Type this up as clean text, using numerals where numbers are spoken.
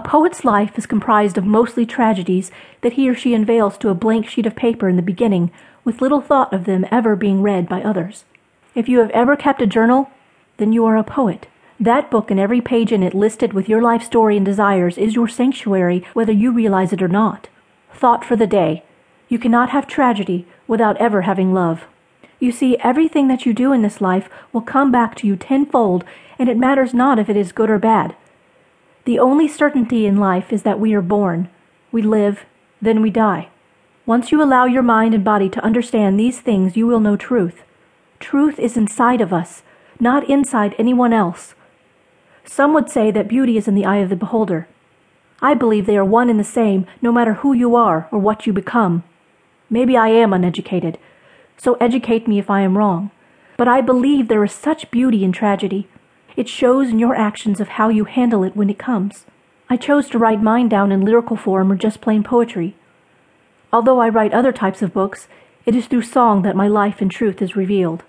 A poet's life is comprised of mostly tragedies that he or she unveils to a blank sheet of paper in the beginning, with little thought of them ever being read by others. If you have ever kept a journal, then you are a poet. That book and every page in it listed with your life story and desires is your sanctuary, whether you realize it or not. Thought for the day. You cannot have tragedy without ever having love. You see, everything that you do in this life will come back to you tenfold, and it matters not if it is good or bad. The only certainty in life is that we are born, we live, then we die. Once you allow your mind and body to understand these things, you will know truth. Truth is inside of us, not inside anyone else. Some would say that beauty is in the eye of the beholder. I believe they are one and the same, no matter who you are or what you become. Maybe I am uneducated, so educate me if I am wrong. But I believe there is such beauty in tragedy. It shows in your actions of how you handle it when it comes. I chose to write mine down in lyrical form or just plain poetry. Although I write other types of books, it is through song that my life and truth is revealed.